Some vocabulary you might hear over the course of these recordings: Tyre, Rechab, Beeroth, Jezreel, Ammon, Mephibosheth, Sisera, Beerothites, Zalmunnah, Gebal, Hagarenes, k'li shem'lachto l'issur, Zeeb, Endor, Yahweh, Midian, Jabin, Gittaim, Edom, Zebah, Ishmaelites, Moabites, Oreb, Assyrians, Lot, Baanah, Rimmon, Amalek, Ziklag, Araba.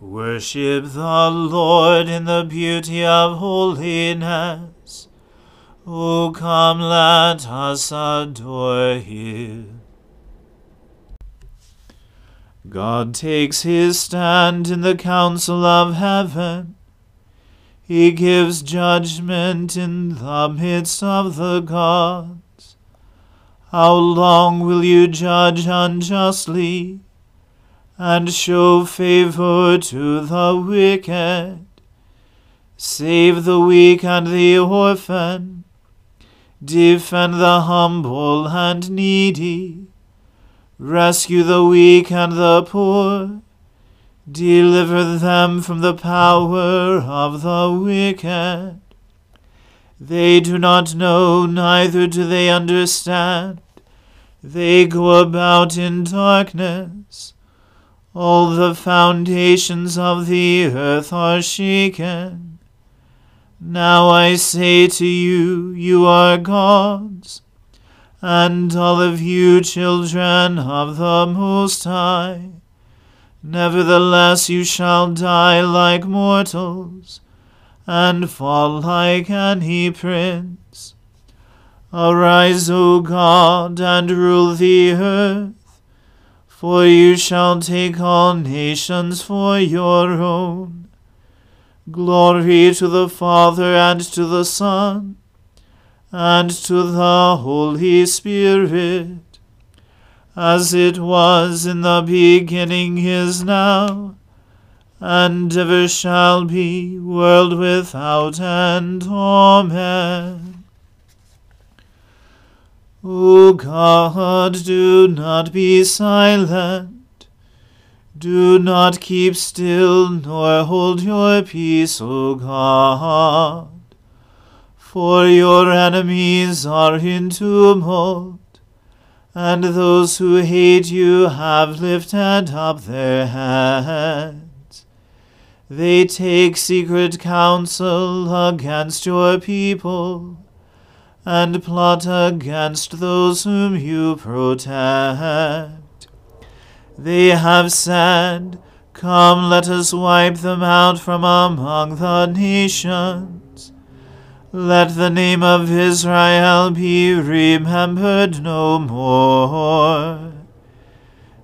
Worship the Lord in the beauty of holiness. O come, let us adore him. God takes his stand in the council of heaven. He gives judgment in the midst of the gods. How long will you judge unjustly, and show favor to the wicked? Save the weak and the orphan. Defend the humble and needy. Rescue the weak and the poor. Deliver them from the power of the wicked. They do not know, neither do they understand. They go about in darkness. All the foundations of the earth are shaken. Now I say to you, you are gods, and all of you children of the Most High. Nevertheless, you shall die like mortals, and fall like any prince. Arise, O God, and rule the earth, for you shall take all nations for your own. Glory to the Father, and to the Son, and to the Holy Spirit, as it was in the beginning, is now, and ever shall be, world without end. Amen. O God, do not be silent. Do not keep still, nor hold your peace, O God. For your enemies are in tumult, and those who hate you have lifted up their heads. They take secret counsel against your people, and plot against those whom you protect. They have said, "Come, let us wipe them out from among the nations. Let the name of Israel be remembered no more."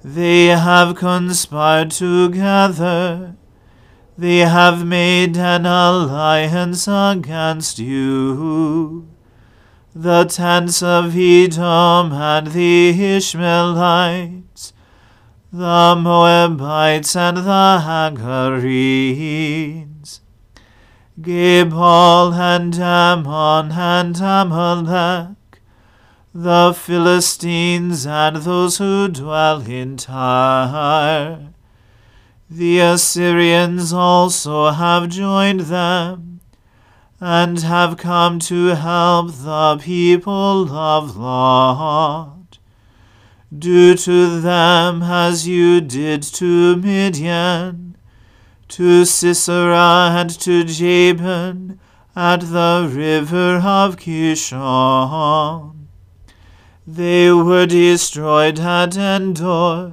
They have conspired together. They have made an alliance against you. The tents of Edom and the Ishmaelites, the Moabites and the Hagarenes, Gebal and Ammon and Amalek, the Philistines and those who dwell in Tyre. The Assyrians also have joined them, and have come to help the people of Lot. Do to them as you did to Midian, to Sisera, and to Jabin at the river of Kishon. They were destroyed at Endor.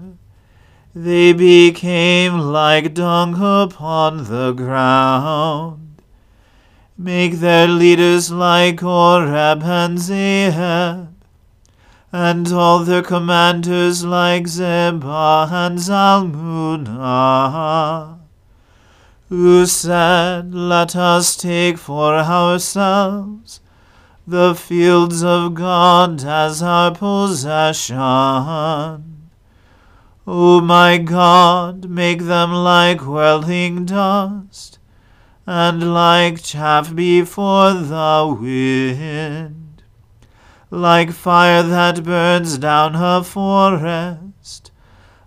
They became like dung upon the ground. Make their leaders like Oreb and Zeeb, and all their commanders like Zebah and Zalmunnah, who said, "Let us take for ourselves the fields of God as our possession." O my God, make them like whirling dust, and like chaff before the wind, like fire that burns down a forest,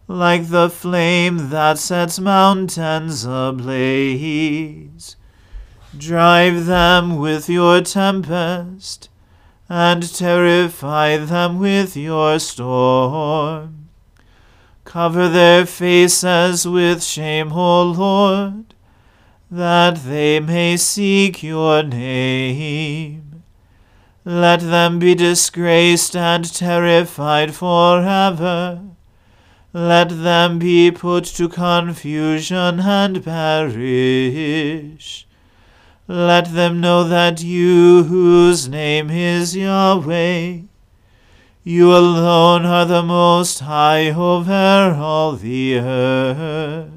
like the flame that sets mountains ablaze. Drive them with your tempest, and terrify them with your storm. Cover their faces with shame, O Lord, that they may seek your name. Let them be disgraced and terrified forever. Let them be put to confusion and perish. Let them know that you, whose name is Yahweh, you alone are the Most High over all the earth.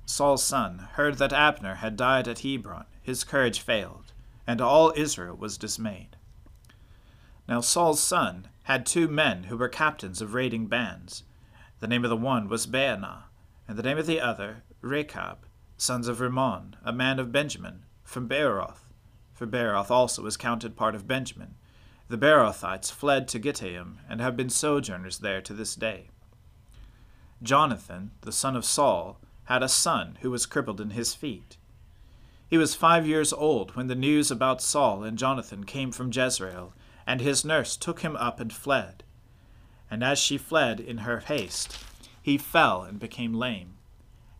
Saul's son, heard that Abner had died at Hebron, his courage failed, and all Israel was dismayed. Now Saul's son had two men who were captains of raiding bands. The name of the one was Baanah, and the name of the other Rechab, sons of Rimmon, a man of Benjamin, from Beeroth. For Beeroth also is counted part of Benjamin. The Beerothites fled to Gittaim, and have been sojourners there to this day. Jonathan, the son of Saul, had a son who was crippled in his feet. He was 5 years old when the news about Saul and Jonathan came from Jezreel, and his nurse took him up and fled. And as she fled in her haste, he fell and became lame,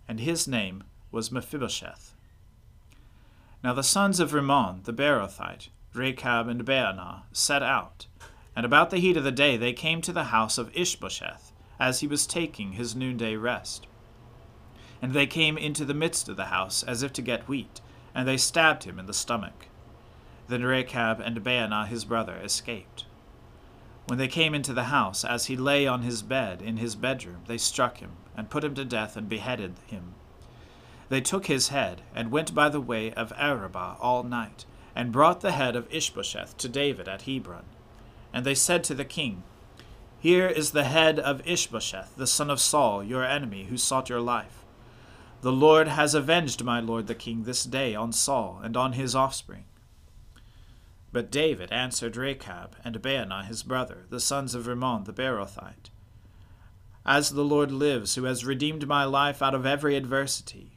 and his name was Mephibosheth. Now the sons of Rimmon the Beerothite, Rechab and Baanah, set out, and about the heat of the day they came to the house of Ishbosheth, as he was taking his noonday rest. And they came into the midst of the house, as if to get wheat, and they stabbed him in the stomach. Then Rechab and Baanah his brother escaped. When they came into the house, as he lay on his bed in his bedroom, they struck him, and put him to death, and beheaded him. They took his head, and went by the way of Araba all night, and brought the head of Ishbosheth to David at Hebron. And they said to the king, Here is the head of Ishbosheth, the son of Saul, your enemy, who sought your life. The Lord has avenged my lord the king this day on Saul and on his offspring." But David answered Rechab and Baanah his brother, the sons of Rimmon the Beerothite, "As the Lord lives, who has redeemed my life out of every adversity,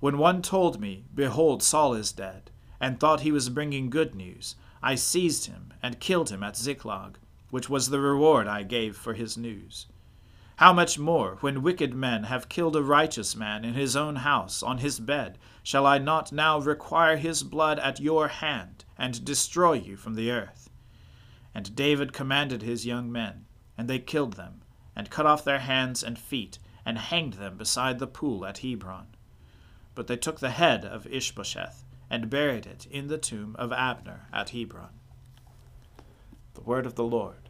when one told me, 'Behold, Saul is dead,' and thought he was bringing good news, I seized him and killed him at Ziklag, which was the reward I gave for his news. How much more, when wicked men have killed a righteous man in his own house, on his bed, shall I not now require his blood at your hand, and destroy you from the earth?" And David commanded his young men, and they killed them, and cut off their hands and feet, and hanged them beside the pool at Hebron. But they took the head of Ishbosheth, and buried it in the tomb of Abner at Hebron. The word of the Lord.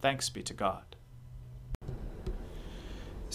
Thanks be to God.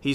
He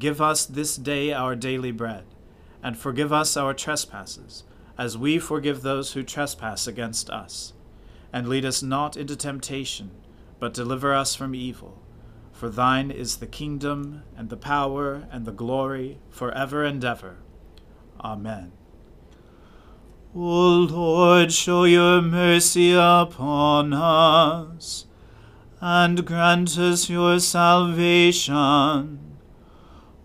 Give us this day our daily bread, and forgive us our trespasses, as we forgive those who trespass against us. And lead us not into temptation, but deliver us from evil. For thine is the kingdom, and the power, and the glory, forever and ever. Amen. O Lord, show your mercy upon us, and grant us your salvation.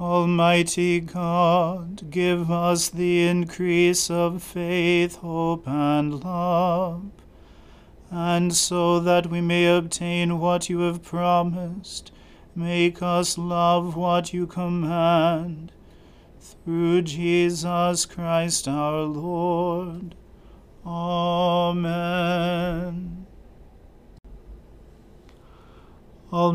Almighty God, give us the increase of faith, hope, and love, and so that we may obtain what you have promised, make us love what you command. Through Jesus Christ our Lord. Amen.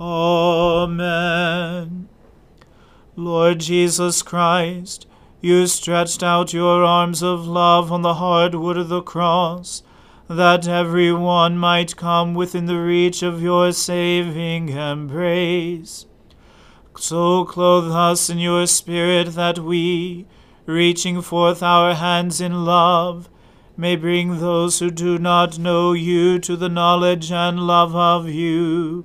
Amen. Lord Jesus Christ, you stretched out your arms of love on the hard wood of the cross, that every one might come within the reach of your saving embrace. So clothe us in your Spirit that we, reaching forth our hands in love, may bring those who do not know you to the knowledge and love of you,